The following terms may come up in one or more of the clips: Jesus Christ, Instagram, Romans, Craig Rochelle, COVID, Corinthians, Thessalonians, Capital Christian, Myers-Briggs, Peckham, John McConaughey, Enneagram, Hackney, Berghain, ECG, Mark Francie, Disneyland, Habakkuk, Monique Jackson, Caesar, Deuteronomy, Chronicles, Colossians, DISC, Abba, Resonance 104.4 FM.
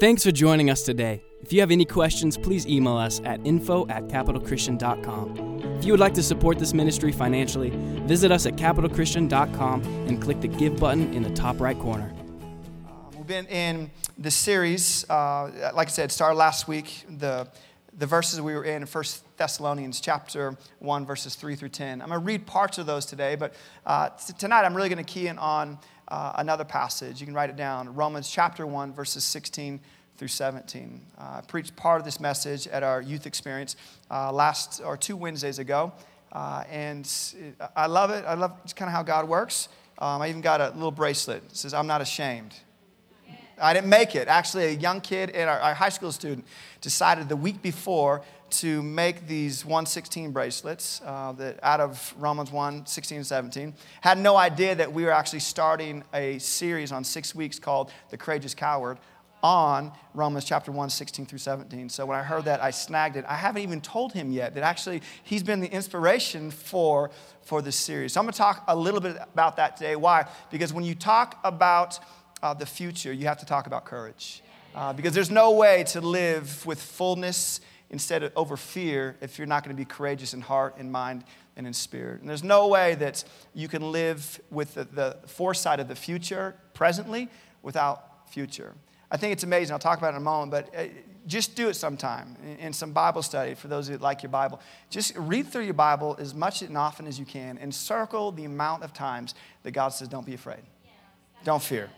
Thanks for joining us today. If you have any questions, please email us at info@capitalchristian.com. If you would like to support this ministry financially, visit us at capitalchristian.com and click the Give button in the top right corner. We've been in this series, like I said, started last week, the verses we were in 1 Thessalonians chapter 1, verses 3 through 10. I'm going to read parts of those today, but tonight I'm really going to key in on another passage. You can write it down. Romans chapter 1, verses 16 through 17. I preached part of this message at our youth experience two Wednesdays ago. And I love it. I love kind of how God works. I even got a little bracelet. It says, "I'm not ashamed." I didn't make it. Actually, a young kid and our high school student decided the week before to make these 1:16 bracelets that out of Romans 1:16 and 17. Had no idea that we were actually starting a series on 6 weeks called The Courageous Coward on Romans chapter 1:16 through 17. So when I heard that, I snagged it. I haven't even told him yet that actually he's been the inspiration for this series. So I'm going to talk a little bit about that today. Why? Because when you talk about the future, you have to talk about courage. Because there's no way to live with fullness instead of over fear if you're not going to be courageous in heart and mind and in spirit. And there's no way that you can live with the foresight of the future presently without future. I think it's amazing. I'll talk about it in a moment, but just do it sometime in some Bible study for those who like your Bible. Just read through your Bible as much and often as you can and circle the amount of times that God says, don't be afraid. Don't fear.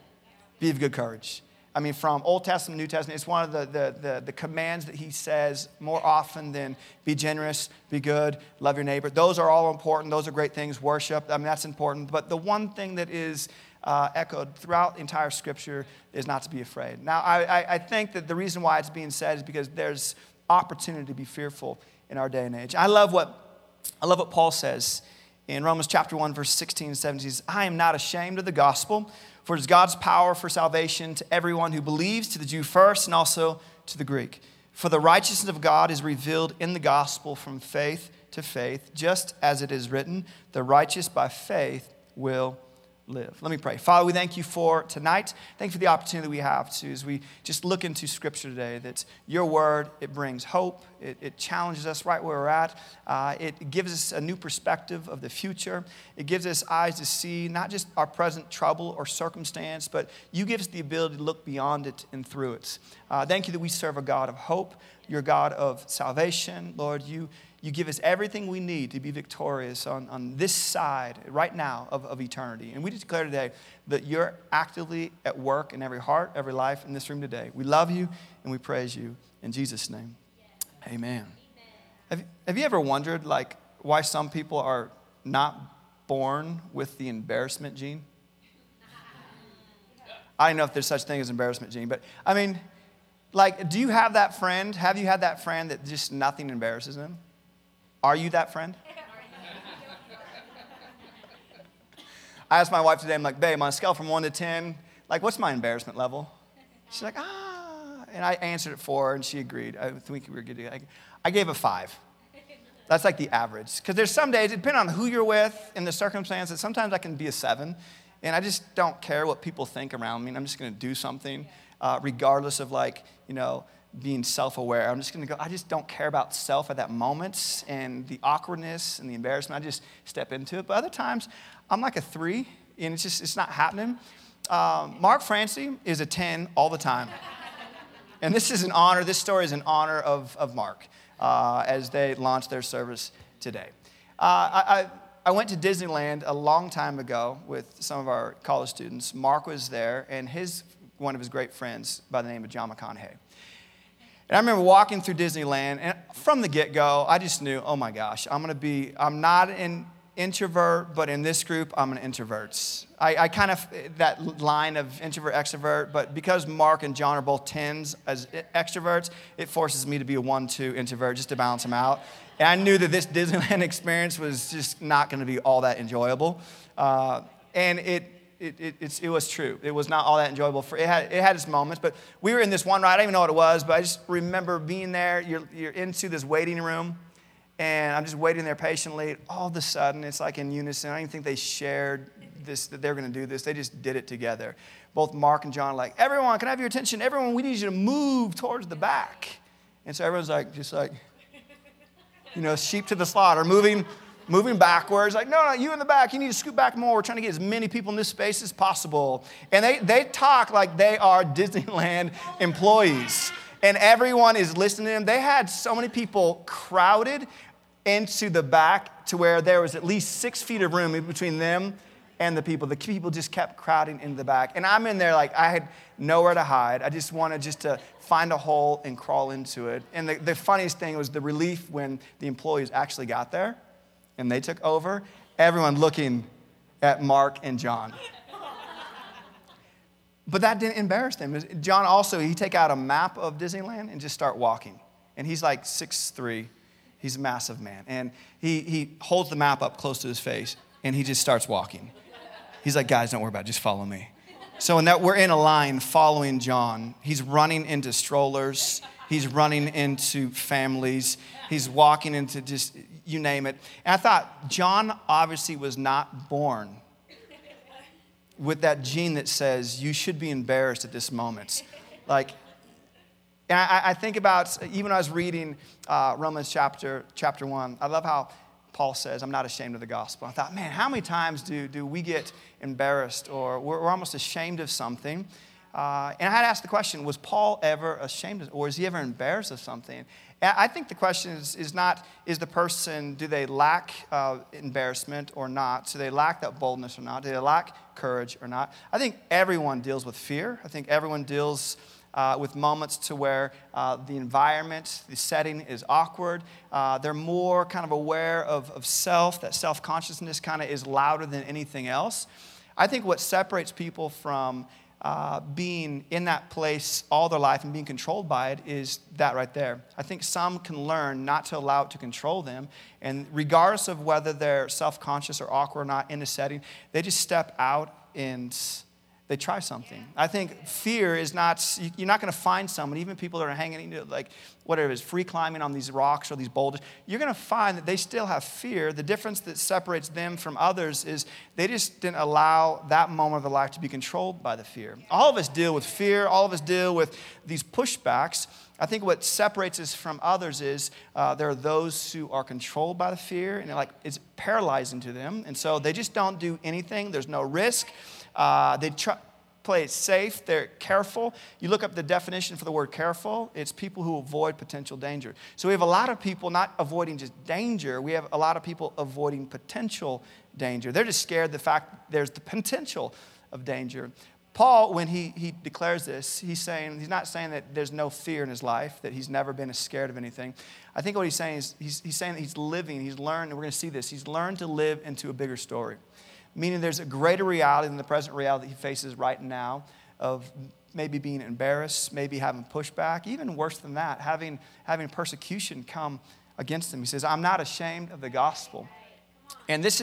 Be of good courage. I mean, from Old Testament, New Testament, it's one of the commands that he says more often than be generous, be good, love your neighbor. Those are all important. Those are great things. Worship, I mean, that's important. But the one thing that is echoed throughout entire Scripture is not to be afraid. Now, I think that the reason why it's being said is because there's opportunity to be fearful in our day and age. I love what Paul says in Romans chapter 1, verse 16 and 17. He says, "I am not ashamed of the gospel, for it is God's power for salvation to everyone who believes, to the Jew first and also to the Greek. For the righteousness of God is revealed in the gospel from faith to faith, just as it is written, the righteous by faith will live." Let me pray. Father, we thank you for tonight. Thank you for the opportunity we have to, as we just look into Scripture today, that your word, it brings hope. It challenges us right where we're at. It gives us a new perspective of the future. It gives us eyes to see not just our present trouble or circumstance, but you give us the ability to look beyond it and through it. Thank you that we serve a God of hope. You're a God of salvation. Lord, you give us everything we need to be victorious on this side right now of eternity. And we declare today that you're actively at work in every heart, every life in this room today. We love you and we praise you in Jesus' name. Yes. Amen. Have you ever wondered, like, why some people are not born with the embarrassment gene? I don't know if there's such thing as embarrassment gene, but I mean, like, do you have that friend? Have you had that friend that just nothing embarrasses them? Are you that friend? I asked my wife today, I'm like, "Babe, on a scale from 1 to 10, like, what's my embarrassment level?" She's like, and I answered it for her, and she agreed. I think we were good. I gave a 5. That's like the average. Because there's some days, depending on who you're with and the circumstances, sometimes I can be a 7, and I just don't care what people think around me, and I'm just going to do something, regardless of, like, you know, being self-aware. I'm just going to go, I just don't care about self at that moment and the awkwardness and the embarrassment. I just step into it. But other times, I'm like a 3, and it's not happening. Mark Francie is a 10 all the time. And this is an honor. This story is an honor of Mark as they launch their service today. I went to Disneyland a long time ago with some of our college students. Mark was there, and one of his great friends by the name of John McConaughey. And I remember walking through Disneyland, and from the get-go, I just knew, oh my gosh, I'm not an introvert, but in this group, I'm an introvert. I kind of, that line of introvert, extrovert, but because Mark and John are both 10s as extroverts, it forces me to be a 1-2 introvert just to balance them out. And I knew that this Disneyland experience was just not going to be all that enjoyable. And it was true. It was not all that enjoyable. It had its moments, but we were in this one ride. I don't even know what it was, but I just remember being there. You're into this waiting room, And I'm just waiting there patiently. All of a sudden, it's like in unison. I don't even think they shared this, that they're going to do this. They just did it together. Both Mark and John are like, everyone, can I have your attention? Everyone, we need you to move towards the back. And so everyone's like, just like, you know, sheep to the slaughter, moving backwards. Like, no, you in the back. You need to scoot back more. We're trying to get as many people in this space as possible. And they talk like they are Disneyland employees. And everyone is listening to them. They had so many people crowded into the back to where there was at least 6 feet of room between them and the people. The people just kept crowding into the back. And I'm in there like I had nowhere to hide. I just wanted just to find a hole and crawl into it. And the funniest thing was the relief when the employees actually got there and they took over. Everyone looking at Mark and John. But that didn't embarrass them. John also, he take out a map of Disneyland and just start walking. And he's like 6'3". He's a massive man. And he holds the map up close to his face, and he just starts walking. He's like, guys, don't worry about it. Just follow me. So in that, we're in a line following John. He's running into strollers. He's running into families. He's walking into just, you name it. And I thought, John obviously was not born with that gene that says you should be embarrassed at this moment. Like, and I think about, even when I was reading Romans chapter 1, I love how Paul says, I'm not ashamed of the gospel. I thought, man, how many times do we get embarrassed or we're almost ashamed of something? And I had to ask the question, was Paul ever ashamed of, or is he ever embarrassed of something? And I think the question is not, is the person, do they lack embarrassment or not? Do they lack that boldness or not? Do they lack courage or not? I think everyone deals with fear. I think everyone deals with moments to where the environment, the setting is awkward. They're more kind of aware of self. That self-consciousness kind of is louder than anything else. I think what separates people from being in that place all their life and being controlled by it is that right there. I think some can learn not to allow it to control them. And regardless of whether they're self-conscious or awkward or not in a setting, they just step out and they try something. Yeah. I think fear is not, you're not going to find someone, even people that are hanging, like whatever it is, free climbing on these rocks or these boulders, you're going to find that they still have fear. The difference that separates them from others is they just didn't allow that moment of their life to be controlled by the fear. Yeah. All of us deal with fear. All of us deal with these pushbacks. I think what separates us from others is there are those who are controlled by the fear, and it's paralyzing to them. And so they just don't do anything. There's no risk. They play it safe. They're careful. You look up the definition for the word careful. It's people who avoid potential danger. So we have a lot of people not avoiding just danger. We have a lot of people avoiding potential danger. They're just scared the fact that there's the potential of danger. Paul, when he declares this, he's not saying that there's no fear in his life, that he's never been scared of anything. I think what he's saying is he's saying that he's learned, and we're going to see this, he's learned to live into a bigger story. Meaning there's a greater reality than the present reality he faces right now of maybe being embarrassed, maybe having pushback, even worse than that, having persecution come against him. He says, I'm not ashamed of the gospel. And this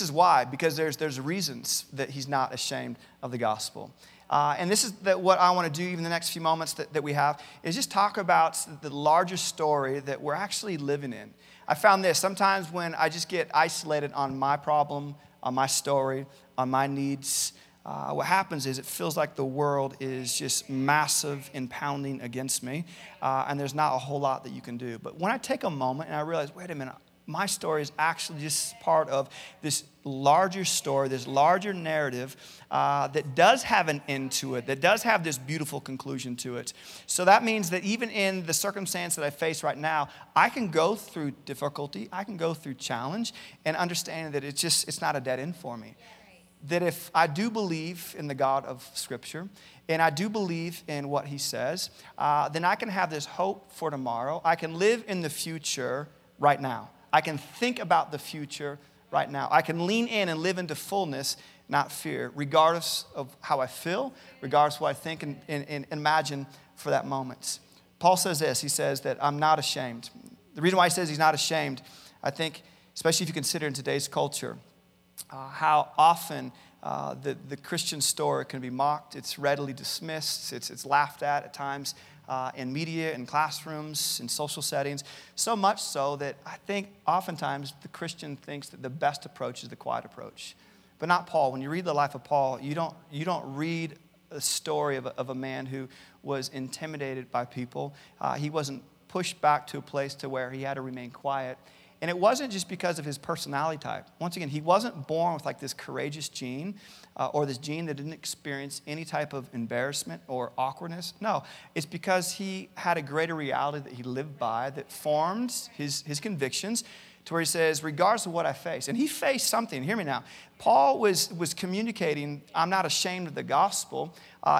is why, because there's reasons that he's not ashamed of the gospel. And this is what I want to do even the next few moments that we have, is just talk about the larger story that we're actually living in. I found this, sometimes when I just get isolated on my problem, on my story, on my needs, what happens is it feels like the world is just massive and pounding against me, and there's not a whole lot that you can do. But when I take a moment and I realize, wait a minute, my story is actually just part of this larger story, this larger narrative that does have an end to it, that does have this beautiful conclusion to it. So that means that even in the circumstance that I face right now, I can go through difficulty, I can go through challenge, and understand that it's not a dead end for me. That if I do believe in the God of Scripture, and I do believe in what He says, then I can have this hope for tomorrow. I can live in the future right now. I can think about the future right now. I can lean in and live into fullness, not fear, regardless of how I feel, regardless of what I think and imagine for that moment. Paul says this. He says that I'm not ashamed. The reason why he says he's not ashamed, I think, especially if you consider in today's culture, how often the Christian story can be mocked. It's readily dismissed. It's laughed at times. in media, in classrooms, in social settings, so much so that I think oftentimes the Christian thinks that the best approach is the quiet approach. But not Paul. When you read the life of Paul, you don't read a story of a man who was intimidated by people. He wasn't pushed back to a place to where he had to remain quiet. And it wasn't just because of his personality type. Once again, he wasn't born with like this courageous gene or this gene that didn't experience any type of embarrassment or awkwardness. No, it's because he had a greater reality that he lived by that formed his convictions to where he says, regardless of what I face. And he faced something. Hear me now. Paul was communicating, I'm not ashamed of the gospel,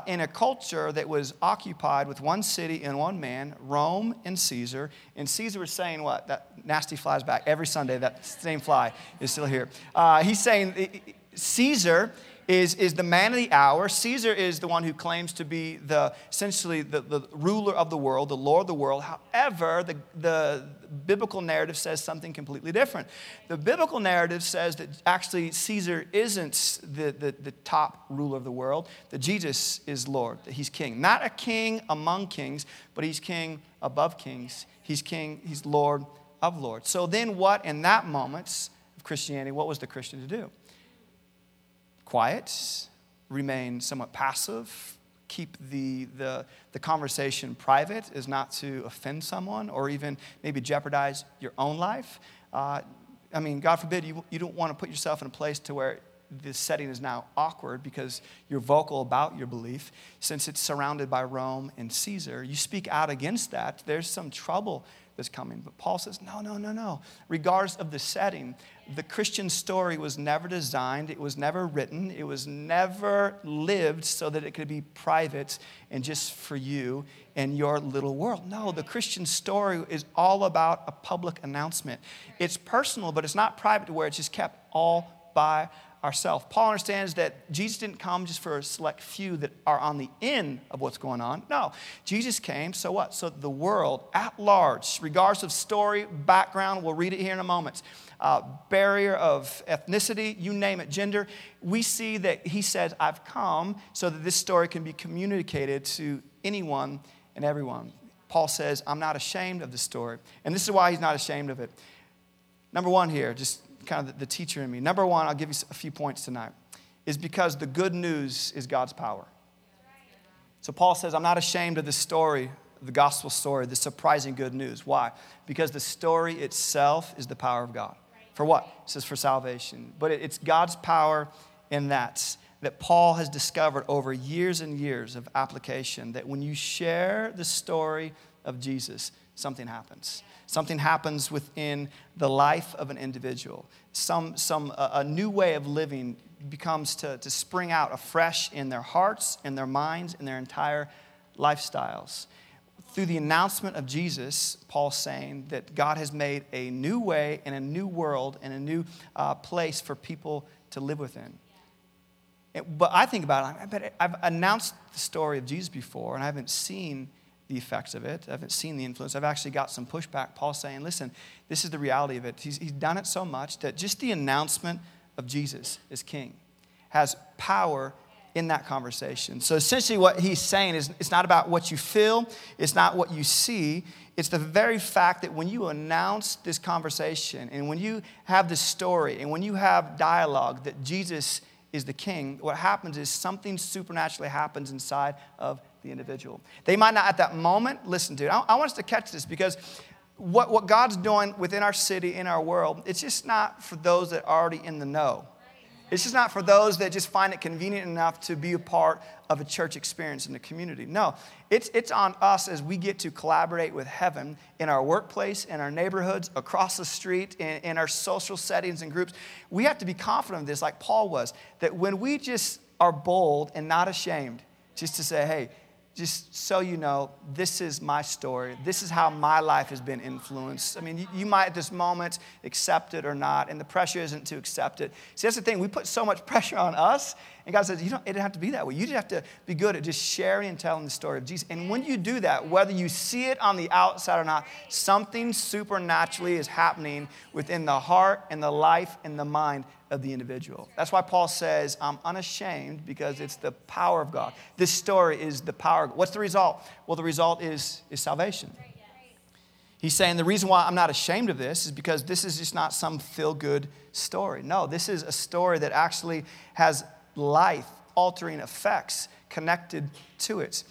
in a culture that was occupied with one city and one man, Rome and Caesar. And Caesar was saying what? That nasty fly's back. Every Sunday, that same fly is still here. He's saying Caesar is the man of the hour. Caesar is the one who claims to be essentially the ruler of the world, the Lord of the world. However, the biblical narrative says something completely different. The biblical narrative says that actually Caesar isn't the top ruler of the world, that Jesus is Lord, that he's king. Not a king among kings, but he's king above kings. He's king, he's Lord of lords. So then what in that moment of Christianity, what was the Christian to do? Quiet, remain somewhat passive, keep the conversation private is not to offend someone or even maybe jeopardize your own life. God forbid, you don't want to put yourself in a place to where this setting is now awkward because you're vocal about your belief. Since it's surrounded by Rome and Caesar, you speak out against that. There's some trouble that's coming. But Paul says, no. Regardless of the setting, the Christian story was never designed. It was never written. It was never lived so that it could be private and just for you and your little world. No, the Christian story is all about a public announcement. It's personal, but it's not private to where it's just kept all by ourselves. Paul understands that Jesus didn't come just for a select few that are on the end of what's going on. No, Jesus came, so what? So the world at large, regardless of story, background, we'll read it here in a moment, barrier of ethnicity, you name it, gender, we see that he says, I've come so that this story can be communicated to anyone and everyone. Paul says, I'm not ashamed of the story. And this is why he's not ashamed of it. Number one here, just kind of the teacher in me. Number one, I'll give you a few points tonight, is because the good news is God's power. So Paul says, I'm not ashamed of the story, the gospel story, the surprising good news. Why? Because the story itself is the power of God. For what? It says for salvation. But it's God's power in that Paul has discovered over years and years of application that when you share the story of Jesus, something happens. Something happens within the life of an individual. A new way of living becomes to spring out afresh in their hearts, in their minds, in their entire lifestyles. Through the announcement of Jesus, Paul's saying that God has made a new way and a new world and a new place for people to live within. But I think about it, I bet I've announced the story of Jesus before and I haven't seen the effects of it. I haven't seen the influence. I've actually got some pushback. Paul's saying, listen, this is the reality of it. He's done it so much that just the announcement of Jesus as king has power in that conversation. So essentially what he's saying is it's not about what you feel. It's not what you see. It's the very fact that when you announce this conversation and when you have this story and when you have dialogue that Jesus is the king, what happens is something supernaturally happens inside of the individual. They might not at that moment listen to it. I want us to catch this because what God's doing within our city, in our world, it's just not for those that are already in the know. It's just not for those that just find it convenient enough to be a part of a church experience in the community. No, it's on us as we get to collaborate with heaven in our workplace, in our neighborhoods, across the street, in our social settings and groups. We have to be confident of this like Paul was, that when we just are bold and not ashamed just to say, hey, just so you know, this is my story. This is how my life has been influenced. I mean, you might at this moment accept it or not, and the pressure isn't to accept it. See, that's the thing. We put so much pressure on us, and God says, it doesn't have to be that way. You just have to be good at just sharing and telling the story of Jesus. And when you do that, whether you see it on the outside or not, something supernaturally is happening within the heart and the life and the mind of the individual. That's why Paul says, I'm unashamed because it's the power of God. This story is the power. What's the result? Well, the result is salvation. He's saying the reason why I'm not ashamed of this is because this is just not some feel-good story. No, this is a story that actually has life-altering effects connected to it.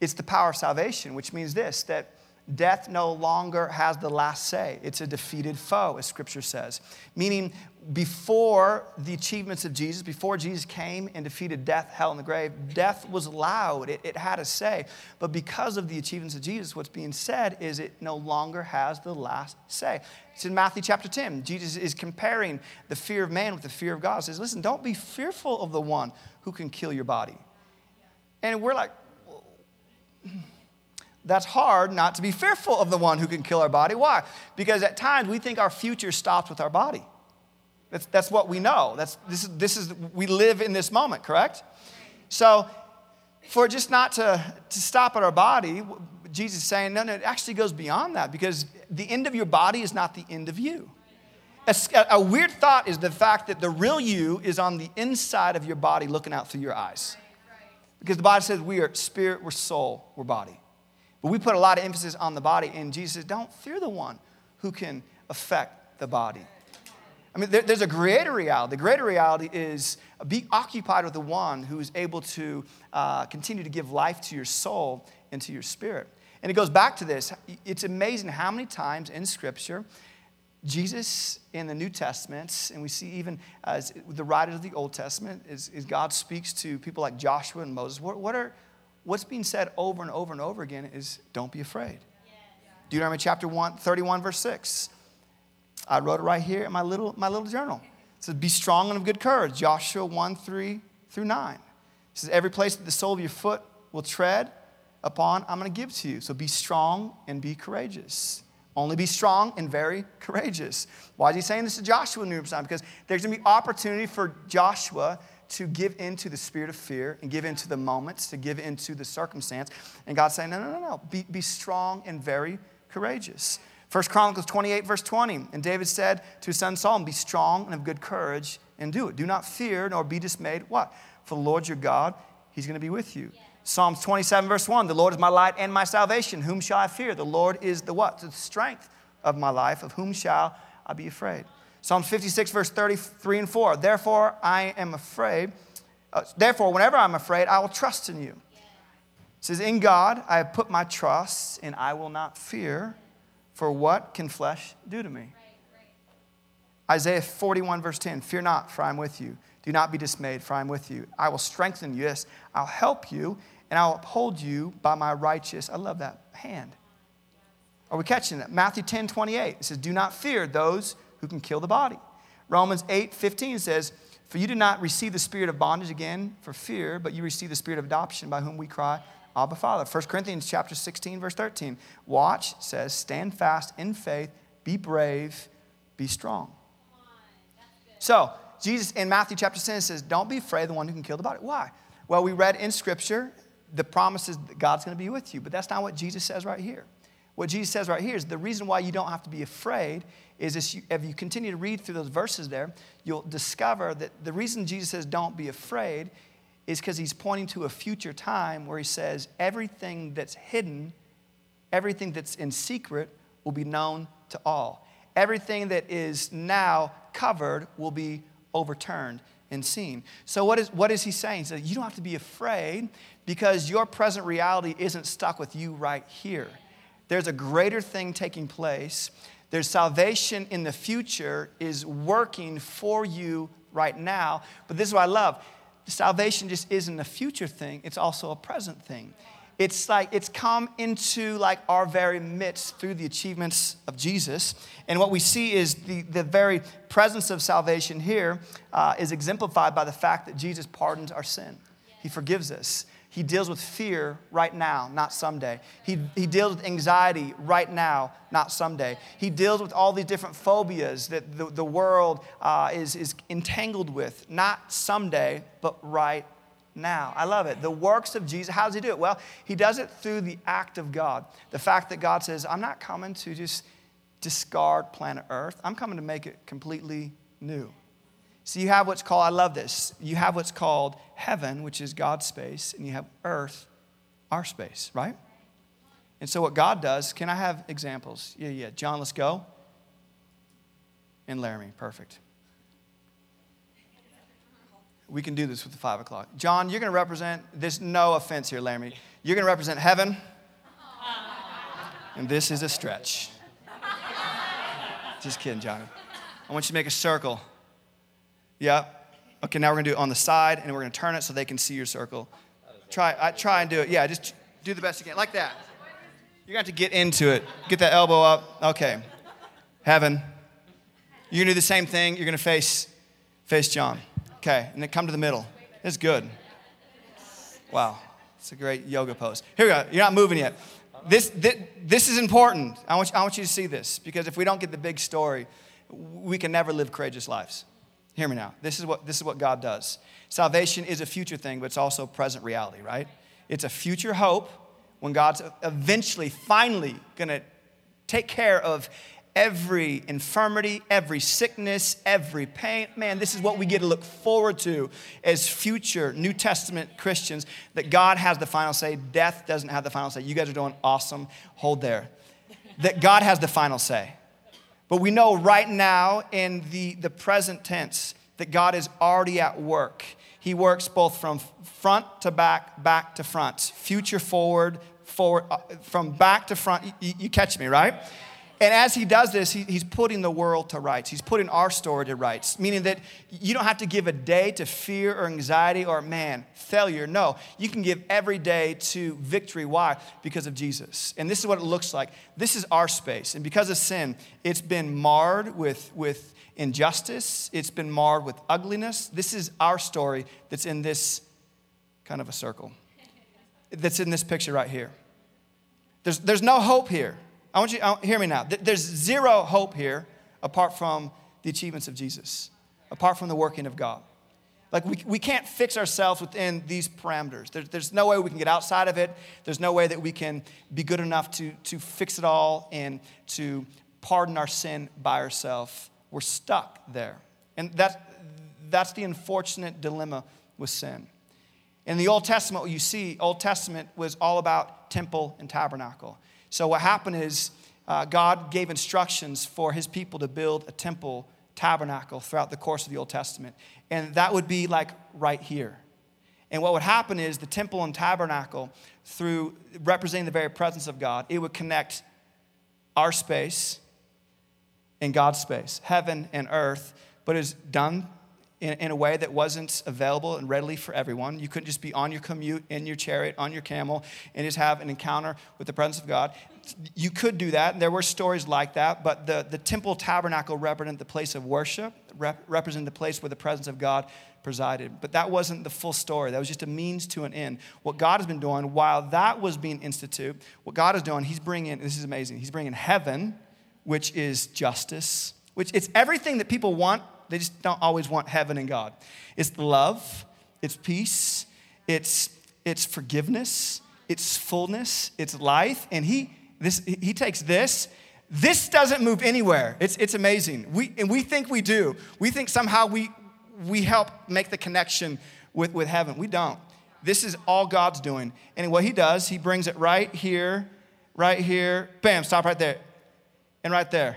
It's the power of salvation, which means this, that death no longer has the last say. It's a defeated foe, as Scripture says. Meaning, before the achievements of Jesus, before Jesus came and defeated death, hell, and the grave, death was loud. It had a say. But because of the achievements of Jesus, what's being said is it no longer has the last say. It's in Matthew chapter 10. Jesus is comparing the fear of man with the fear of God. He says, listen, don't be fearful of the one who can kill your body. And we're like, that's hard not to be fearful of the one who can kill our body. Why? Because at times we think our future stops with our body. That's what we know. This is we live in this moment, correct? So for just not to stop at our body, Jesus is saying, no, it actually goes beyond that because the end of your body is not the end of you. A weird thought is the fact that the real you is on the inside of your body looking out through your eyes. Because the Bible says we are spirit, we're soul, we're body. But we put a lot of emphasis on the body, and Jesus says, don't fear the one who can affect the body. I mean, there's a greater reality. The greater reality is be occupied with the one who is able to continue to give life to your soul and to your spirit. And it goes back to this. It's amazing how many times in Scripture, Jesus in the New Testament, and we see even as the writers of the Old Testament, is God speaks to people like Joshua and Moses. What's being said over and over and over again is don't be afraid. Yeah. Deuteronomy chapter 31, verse 6. I wrote it right here in my little journal. It says, be strong and of good courage. Joshua 1:3-9. It says, every place that the sole of your foot will tread upon, I'm going to give to you. So be strong and be courageous. Only be strong and very courageous. Why is he saying this to Joshua numerous times? Because there's going to be opportunity for Joshua to give into the spirit of fear and give into the moments, to give into the circumstance. And God's saying, no. Be strong and very courageous. 1 Chronicles 28, verse 20. And David said to his son Solomon, be strong and of good courage and do it. Do not fear nor be dismayed. What? For the Lord your God, he's going to be with you. Yeah. Psalms 27, verse 1. The Lord is my light and my salvation. Whom shall I fear? The Lord is the what? The strength of my life. Of whom shall I be afraid? Psalm 56, verse 33 and 4. Therefore, I am afraid. Therefore, whenever I'm afraid, I will trust in you. It says, in God, I have put my trust, and I will not fear, for what can flesh do to me? Isaiah 41, verse 10. Fear not, for I am with you. Do not be dismayed, for I am with you. I will strengthen you. Yes, I'll help you, and I'll uphold you by my righteous. I love that hand. Are we catching that? Matthew 10:28. It says, do not fear those who can kill the body. Romans 8:15 says, for you did not receive the spirit of bondage again for fear, but you received the spirit of adoption by whom we cry, Abba, Father. 1 Corinthians chapter 16, verse 13. Watch, says, stand fast in faith, be brave, be strong. Come on, that's good. So, Jesus in Matthew chapter 10 says, don't be afraid of the one who can kill the body. Why? Well, we read in Scripture the promises that God's going to be with you, but that's not what Jesus says right here. What Jesus says right here is the reason why you don't have to be afraid is if you continue to read through those verses there, you'll discover that the reason Jesus says don't be afraid is because he's pointing to a future time where he says everything that's hidden, everything that's in secret will be known to all. Everything that is now covered will be overturned and seen. So what is he saying? He says, you don't have to be afraid because your present reality isn't stuck with you right here. There's a greater thing taking place. There's salvation in the future is working for you right now. But this is what I love. Salvation just isn't a future thing. It's also a present thing. It's like it's come into like our very midst through the achievements of Jesus. And what we see is the very presence of salvation here is exemplified by the fact that Jesus pardons our sin. He forgives us. He deals with fear right now, not someday. He deals with anxiety right now, not someday. He deals with all these different phobias that the world is entangled with, not someday, but right now. I love it. The works of Jesus. How does he do it? Well, he does it through the act of God. The fact that God says, I'm not coming to just discard planet Earth. I'm coming to make it completely new. So you have what's called, I love this, you have what's called heaven, which is God's space, and you have earth, our space, right? And so what God does, can I have examples? Yeah, John, let's go. And Laramie, perfect. We can do this with the 5 o'clock. John, you're going to represent, there's no offense here, Laramie. You're going to represent heaven. And this is a stretch. Just kidding, John. I want you to make a circle. Yep. Okay, now we're going to do it on the side, and we're going to turn it so they can see your circle. Try and do it. Yeah, just do the best you can. Like that. You're going to have to get into it. Get that elbow up. Okay. Heaven. You're going to do the same thing. You're going to face John. Okay, and then come to the middle. It's good. Wow. It's a great yoga pose. Here we go. You're not moving yet. This is important. I want you to see this, because if we don't get the big story, we can never live courageous lives. Hear me now. This is what God does. Salvation is a future thing, but it's also present reality, right? It's a future hope when God's eventually, finally going to take care of every infirmity, every sickness, every pain. Man, this is what we get to look forward to as future New Testament Christians, that God has the final say. Death doesn't have the final say. You guys are doing awesome. Hold there. That God has the final say. But we know right now in the present tense that God is already at work. He works both from front to back, back to front, future forward, from back to front. You catch me, right? And as he does this, he's putting the world to rights. He's putting our story to rights, meaning that you don't have to give a day to fear or anxiety or, man, failure. No, you can give every day to victory. Why? Because of Jesus. And this is what it looks like. This is our space. And because of sin, it's been marred with injustice. It's been marred with ugliness. This is our story that's in this kind of a circle, that's in this picture right here. There's no hope here. I want you to hear me now. There's zero hope here apart from the achievements of Jesus, apart from the working of God. Like we can't fix ourselves within these parameters. There's no way we can get outside of it. There's no way that we can be good enough to fix it all and to pardon our sin by ourselves. We're stuck there. And that's the unfortunate dilemma with sin. In the Old Testament, what you see, Old Testament was all about temple and tabernacle. So what happened is God gave instructions for his people to build a temple tabernacle throughout the course of the Old Testament. And that would be like right here. And what would happen is the temple and tabernacle, through representing the very presence of God, it would connect our space and God's space, heaven and earth, but it's done in a way that wasn't available and readily for everyone. You couldn't just be on your commute, in your chariot, on your camel, and just have an encounter with the presence of God. You could do that, and there were stories like that, but the temple tabernacle represented the place of worship, represented the place where the presence of God presided. But that wasn't the full story. That was just a means to an end. What God has been doing, while that was being instituted, what God is doing, he's bringing, this is amazing, he's bringing heaven, which is justice, which it's everything that people want. They just don't always want heaven and God. It's love, it's peace, it's forgiveness, it's fullness, it's life. And he takes this. This doesn't move anywhere. It's amazing. We think we do. We think somehow we help make the connection with heaven. We don't. This is all God's doing. And what he does, he brings it right here, bam, stop right there, and right there.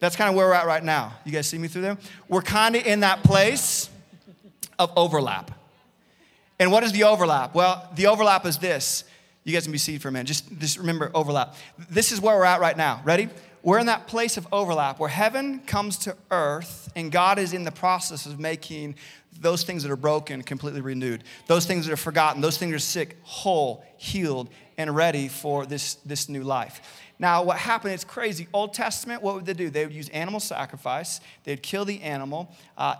That's kind of where we're at right now. You guys see me through there? We're kind of in that place of overlap. And what is the overlap? Well, the overlap is this. You guys can be seated for a minute. Just remember overlap. This is where we're at right now. Ready? We're in that place of overlap where heaven comes to earth, and God is in the process of making those things that are broken completely renewed, those things that are forgotten, those things that are sick, whole, healed, and ready for this new life. Now, what happened, it's crazy. Old Testament, what would they do? They would use animal sacrifice. They'd kill the animal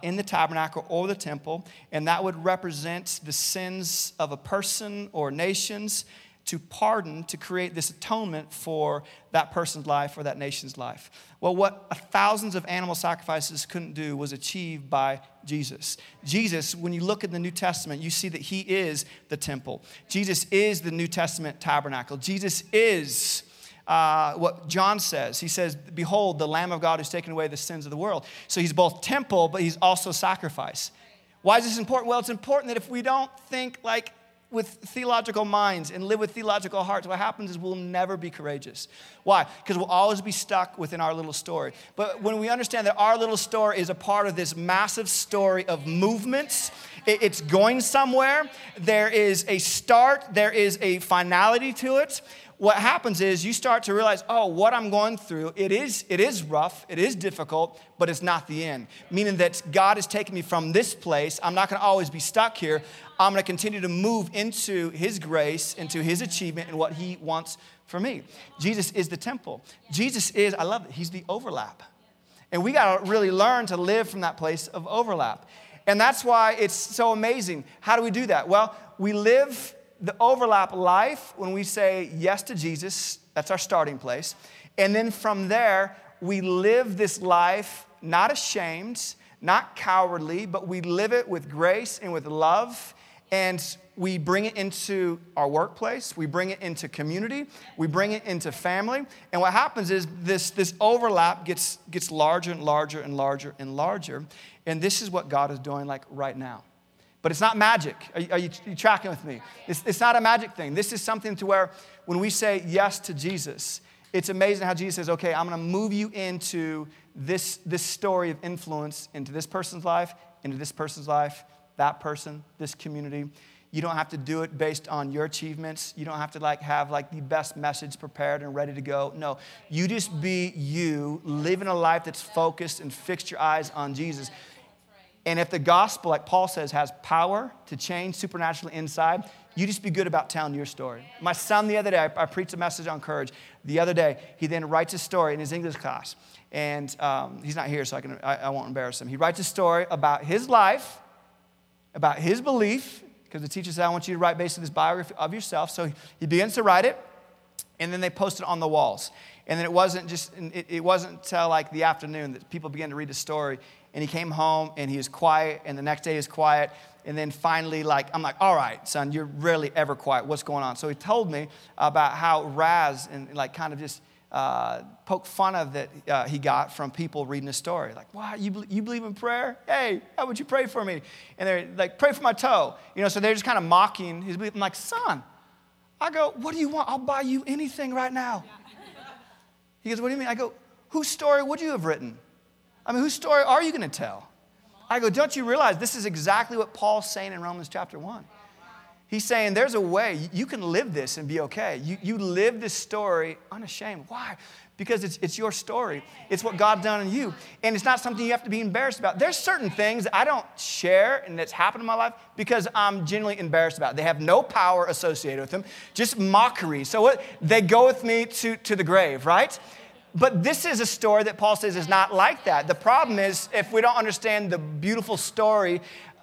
in the tabernacle or the temple, and that would represent the sins of a person or nations to pardon, to create this atonement for that person's life or that nation's life. Well, what thousands of animal sacrifices couldn't do was achieved by Jesus. Jesus, when you look at the New Testament, you see that he is the temple. Jesus is the New Testament tabernacle. Jesus is what John says. He says, behold, the Lamb of God who's taken away the sins of the world. So he's both temple, but he's also sacrifice. Why is this important? Well, it's important that if we don't think like with theological minds and live with theological hearts, what happens is we'll never be courageous. Why? Because we'll always be stuck within our little story. But when we understand that our little story is a part of this massive story of movements, it's going somewhere. There is a start. There is a finality to it. What happens is you start to realize, oh, what I'm going through, it is rough, it is difficult, but it's not the end. Meaning that God has taken me from this place. I'm not going to always be stuck here. I'm going to continue to move into His grace, into His achievement, and what He wants for me. Jesus is the temple. Jesus is, I love it, He's the overlap. And we got to really learn to live from that place of overlap. And that's why it's so amazing. How do we do that? Well, we live the overlap life when we say yes to Jesus. That's our starting place. And then from there, we live this life not ashamed, not cowardly, but we live it with grace and with love. And we bring it into our workplace. We bring it into community. We bring it into family. And what happens is this overlap gets larger and larger and larger and larger. And this is what God is doing like right now. But it's not magic. Are you tracking with me? It's not a magic thing. This is something to where when we say yes to Jesus, it's amazing how Jesus says, okay, I'm going to move you into this story of influence, into this person's life, that person, this community. You don't have to do it based on your achievements. You don't have to have the best message prepared and ready to go. No, you just be you, living a life that's focused and fixed your eyes on Jesus. And if the gospel, like Paul says, has power to change supernaturally inside, you just be good about telling your story. My son the other day, I preached a message on courage. The other day, he then writes a story in his English class. And he's not here, so I won't embarrass him. He writes a story about his life, about his belief, because the teacher said, I want you to write basically this biography of yourself. So he begins to write it, and then they post it on the walls. And then it wasn't until like the afternoon that people began to read the story. And he came home, and he was quiet, and the next day he was quiet. And then finally, I'm like, all right, son, you're rarely ever quiet. What's going on? So he told me about how razzed and poked fun of that he got from people reading his story. Like, wow, you believe in prayer? Hey, how would you pray for me? And they're like, pray for my toe. So they're just kind of mocking his belief. I'm like, son, I go, what do you want? I'll buy you anything right now. He goes, what do you mean? I go, whose story would you have written? Whose story are you going to tell? I go, don't you realize this is exactly what Paul's saying in Romans chapter 1. He's saying there's a way you can live this and be okay. You live this story unashamed. Why? Because it's your story. It's what God's done in you. And it's not something you have to be embarrassed about. There's certain things that I don't share and that's happened in my life because I'm genuinely embarrassed about it. They have no power associated with them, just mockery. So they go with me to the grave, right? But this is a story that Paul says is not like that. The problem is if we don't understand the beautiful story,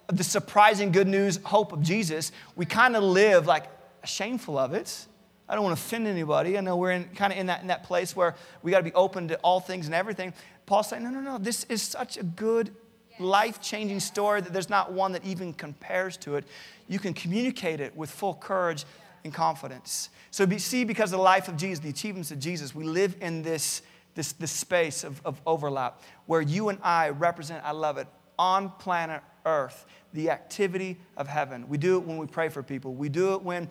the surprising good news, hope of Jesus, we kind of live shameful of it. I don't want to offend anybody. I know we're in that place where we got to be open to all things and everything. Paul's saying, no. This is such a good, life-changing story that there's not one that even compares to it. You can communicate it with full courage and confidence. So because of the life of Jesus, the achievements of Jesus, we live in this space of overlap where you and I represent, I love it, on planet Earth, the activity of heaven. We do it when we pray for people. We do it when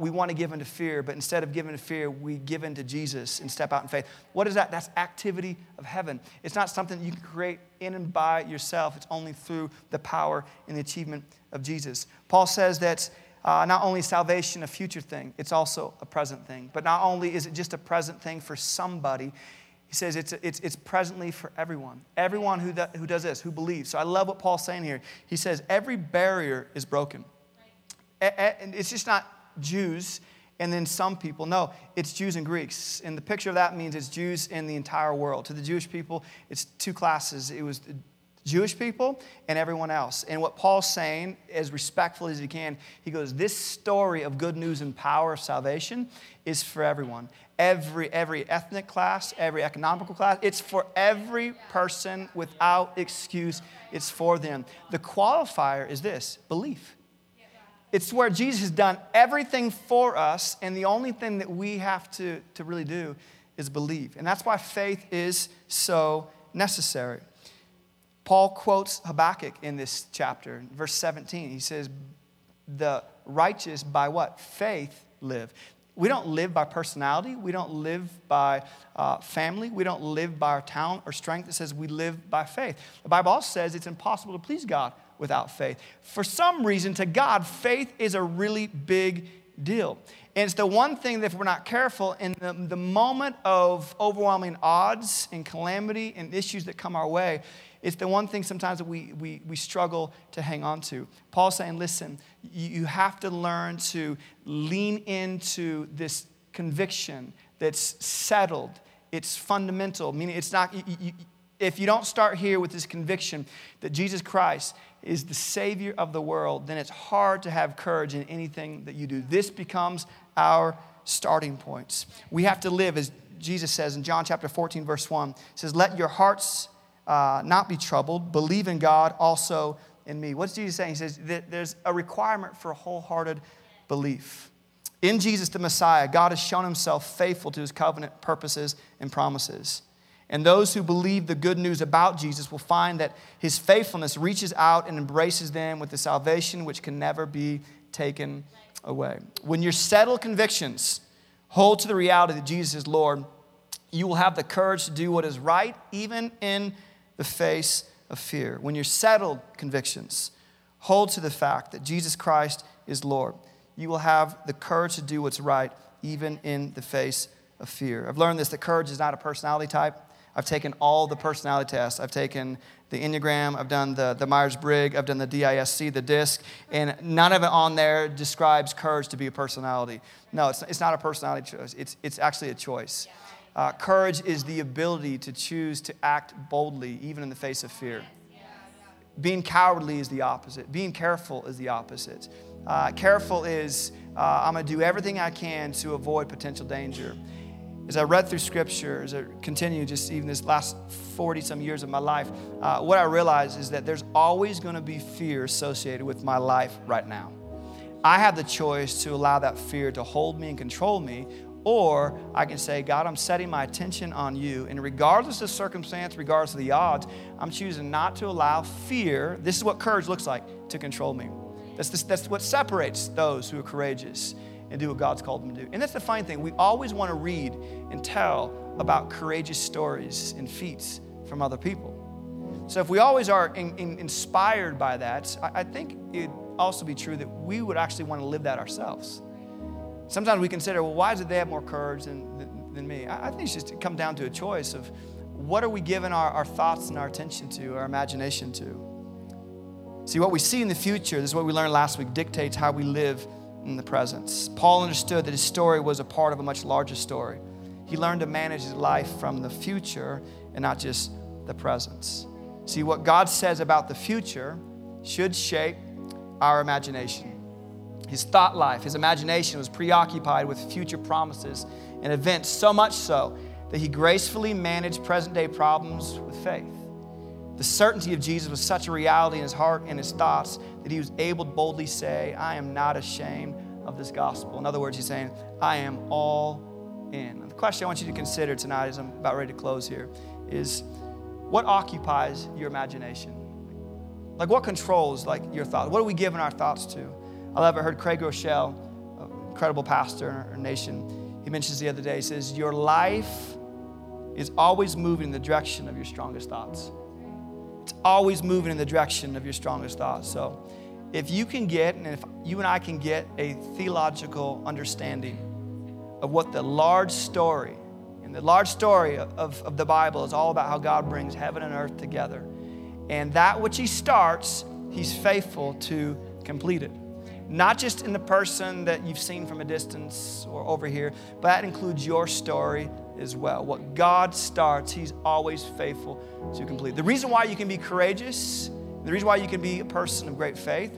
we want to give into fear, but instead of giving to fear, we give into Jesus and step out in faith. What is that? That's activity of heaven. It's not something you can create in and by yourself. It's only through the power and the achievement of Jesus. Paul says that not only is salvation a future thing, it's also a present thing. But not only is it just a present thing for somebody, he says it's presently for everyone. Everyone who does this, who believes. So I love what Paul's saying here. He says every barrier is broken. And it's just not Jews and then some people. No, it's Jews and Greeks. And the picture of that means it's Jews in the entire world. To the Jewish people, it's two classes. It was Jewish people and everyone else. And what Paul's saying, as respectfully as he can, he goes, this story of good news and power of salvation is for everyone. Every ethnic class, every economical class, it's for every person without excuse. It's for them. The qualifier is this, belief. It's where Jesus has done everything for us, and the only thing that we have to really do is believe. And that's why faith is so necessary. Paul quotes Habakkuk in this chapter, verse 17. He says, the righteous by what? Faith live. We don't live by personality. We don't live by family. We don't live by our talent or strength. It says we live by faith. The Bible also says it's impossible to please God without faith. For some reason, to God, faith is a really big deal. And it's the one thing that if we're not careful, in the moment of overwhelming odds and calamity and issues that come our way, it's the one thing sometimes that we struggle to hang on to. Paul's saying, listen, you have to learn to lean into this conviction that's settled. It's fundamental, meaning it's not, if you don't start here with this conviction that Jesus Christ is the Savior of the world, then it's hard to have courage in anything that you do. This becomes our starting points. We have to live, as Jesus says in John chapter 14, verse 1, it says, let your hearts not be troubled. Believe in God, also in me. What's Jesus saying? He says that there's a requirement for wholehearted belief. In Jesus the Messiah, God has shown himself faithful to his covenant purposes and promises. And those who believe the good news about Jesus will find that his faithfulness reaches out and embraces them with the salvation which can never be taken away. When your settled convictions hold to the reality that Jesus is Lord, you will have the courage to do what is right, even in the face of fear. When your settled convictions hold to the fact that Jesus Christ is Lord, you will have the courage to do what's right, even in the face of fear. I've learned this, that courage is not a personality type. I've taken all the personality tests. I've taken the Enneagram. I've done the Myers-Briggs. I've done the DISC, the DISC. And none of it on there describes courage to be a personality. No, it's not a personality choice. It's actually a choice. Courage is the ability to choose to act boldly, even in the face of fear. Being cowardly is the opposite. Being careful is the opposite. Careful is, I'm going to do everything I can to avoid potential danger. As I read through Scripture, as I continue just even this last 40-some years of my life, what I realized is that there's always going to be fear associated with my life right now. I have the choice to allow that fear to hold me and control me, or I can say, God, I'm setting my attention on you. And regardless of circumstance, regardless of the odds, I'm choosing not to allow fear, this is what courage looks like, to control me. That's what separates those who are courageous and do what God's called them to do. And that's the fine thing. We always want to read and tell about courageous stories and feats from other people. So if we always are inspired by that, I think it'd also be true that we would actually want to live that ourselves. Sometimes we consider, well, why is it they have more courage than me? I think it's just come down to a choice of what are we giving our thoughts and our attention to, our imagination to. See, what we see in the future, this is what we learned last week, dictates how we live in the present. Paul understood that his story was a part of a much larger story. He learned to manage his life from the future and not just the present. See, what God says about the future should shape our imagination. His thought life, his imagination was preoccupied with future promises and events, so much so that he gracefully managed present-day problems with faith. The certainty of Jesus was such a reality in his heart and his thoughts that he was able to boldly say, I am not ashamed of this gospel. In other words, he's saying, I am all in. And the question I want you to consider tonight as I'm about ready to close here is, what occupies your imagination? Like, what controls your thoughts? What are we giving our thoughts to? I love it. I heard Craig Rochelle, an incredible pastor in our nation, he mentions the other day, he says, your life is always moving in the direction of your strongest thoughts. It's always moving in the direction of your strongest thoughts. So if you can get, and if you and I can get a theological understanding of what the large story, and the large story of the Bible is all about, how God brings heaven and earth together. And that which he starts, he's faithful to complete it. Not just in the person that you've seen from a distance or over here, but that includes your story as well. What God starts, he's always faithful to complete. The reason why you can be courageous, the reason why you can be a person of great faith,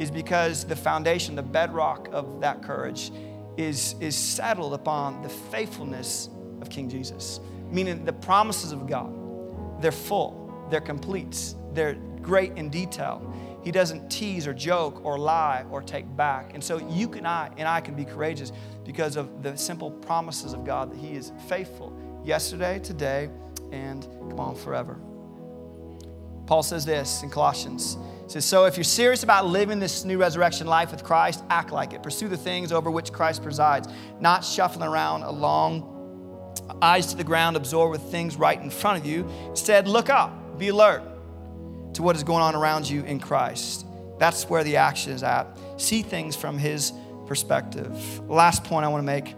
is because the foundation, the bedrock of that courage is settled upon the faithfulness of King Jesus. Meaning the promises of God, they're full, they're complete, they're great in detail. He doesn't tease or joke or lie or take back. And so you and I can be courageous because of the simple promises of God that He is faithful yesterday, today, and come on forever. Paul says this in Colossians. He says, so if you're serious about living this new resurrection life with Christ, act like it. Pursue the things over which Christ presides, not shuffling around along, eyes to the ground, absorbed with things right in front of you. Instead, look up, be alert to what is going on around you in Christ. That's where the action is at. See things from His perspective. Last point I want to make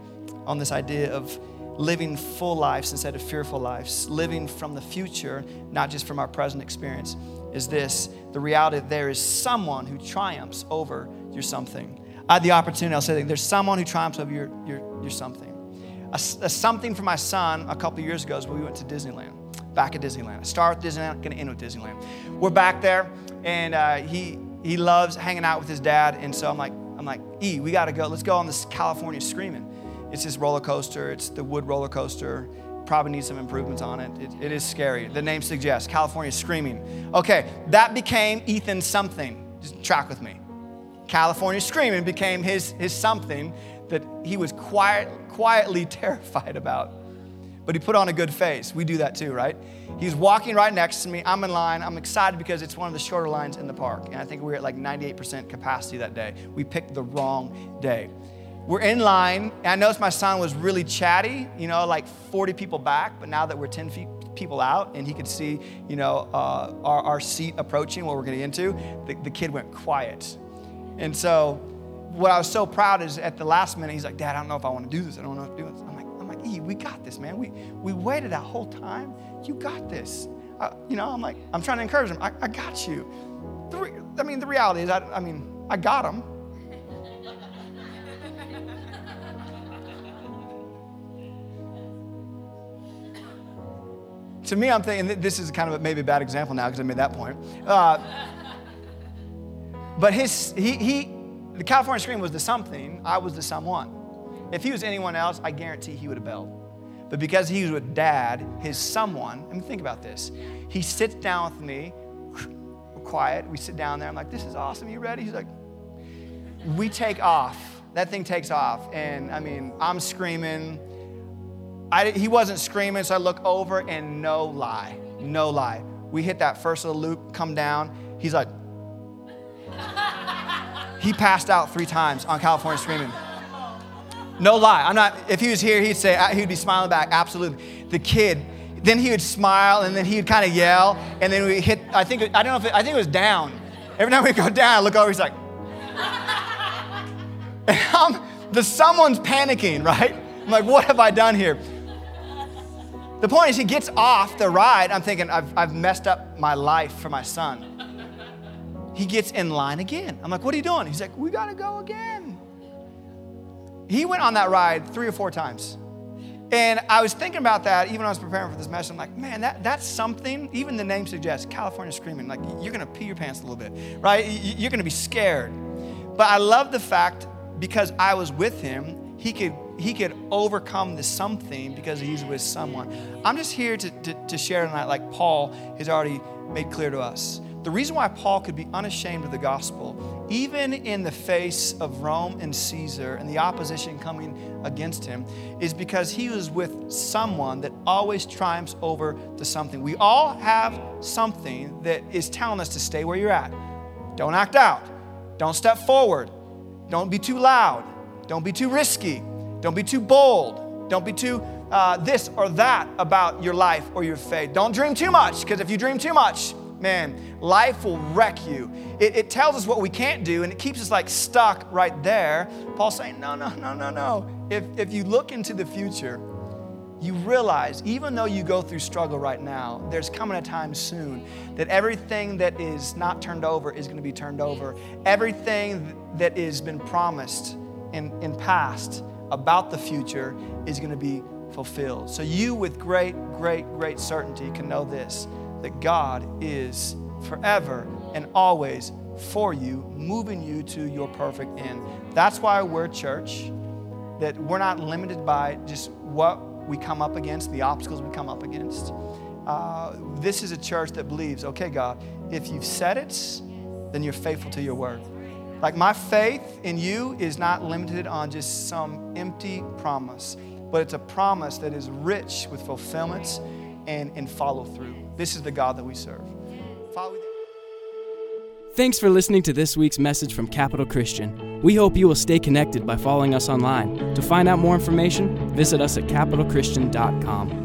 on this idea of living full lives instead of fearful lives, living from the future, not just from our present experience, is this: the reality that there is someone who triumphs over your something. I had the opportunity, I'll say that there's someone who triumphs over your something. A something for my son a couple years ago is when we went to Disneyland. Back at Disneyland. I start with Disneyland, gonna end with Disneyland. We're back there, and he loves hanging out with his dad, and so I'm like, we gotta go. Let's go on this California Screamin'. It's this roller coaster. It's the wood roller coaster. Probably needs some improvements on it. It is scary. The name suggests California Screaming. Okay, that became Ethan something. Just track with me. California Screaming became his something that he was quietly terrified about. But he put on a good face. We do that too, right? He's walking right next to me. I'm in line. I'm excited because it's one of the shorter lines in the park. And I think we were at like 98% capacity that day. We picked the wrong day. We're in line, and I noticed my son was really chatty, like 40 people back, but now that we're 10 people out and he could see, our seat approaching, what we're getting into, the kid went quiet. And so what I was so proud is at the last minute, he's like, Dad, I don't know if I want to do this. I don't know what to do. I'm like, we got this, man. We waited that whole time. You got this. I'm trying to encourage him. I got you. The reality is, I got him. To me, I'm thinking this is kind of maybe a bad example now because I made that point. But the California Scream was the something, I was the someone. If he was anyone else, I guarantee he would have bailed. But because he was with Dad, his someone, think about this. He sits down with me, we're quiet, we sit down there, I'm like, this is awesome, you ready? He's like, we take off. That thing takes off, and I'm screaming. He wasn't screaming, so I look over, and no lie. We hit that first little loop, come down. He's like, he passed out 3 times on California Screaming. No lie. If he was here, he'd say, he'd be smiling back, absolutely. The kid, then he would smile, and then he would kind of yell, and then we hit, I think it was down. Every time we go down, I look over, he's like, and someone's panicking, right? I'm like, what have I done here? The point is, he gets off the ride. I'm thinking, I've messed up my life for my son. He gets in line again. I'm like, what are you doing? He's like, we got to go again. He went on that ride 3 or 4 times. And I was thinking about that even when I was preparing for this message. I'm like, man, that's something. Even the name suggests, California Screaming. Like, you're going to pee your pants a little bit, right? You're going to be scared. But I love the fact, because I was with him, he could overcome the something because he's with someone. I'm just here to share tonight, like Paul has already made clear to us. The reason why Paul could be unashamed of the gospel, even in the face of Rome and Caesar and the opposition coming against him, is because he was with someone that always triumphs over the something. We all have something that is telling us to stay where you're at. Don't act out. Don't step forward. Don't be too loud. Don't be too risky. Don't be too bold. Don't be too this or that about your life or your faith. Don't dream too much, because if you dream too much, man, life will wreck you. It tells us what we can't do, and it keeps us like stuck right there. Paul's saying, no. If you look into the future, you realize, even though you go through struggle right now, there's coming a time soon that everything that is not turned over is going to be turned over. Everything that has been promised in past about the future is going to be fulfilled. So you with great certainty can know this, that God is forever and always for you, moving you to your perfect end. That's why we're a church, that we're not limited by just what we come up against, the obstacles we come up against. This is a church that believes, okay, God, if you've said it, then you're faithful to your word. Like, my faith in you is not limited on just some empty promise, but it's a promise that is rich with fulfillments and follow through. This is the God that we serve. Thanks for listening to this week's message from Capital Christian. We hope you will stay connected by following us online. To find out more information, visit us at capitalchristian.com.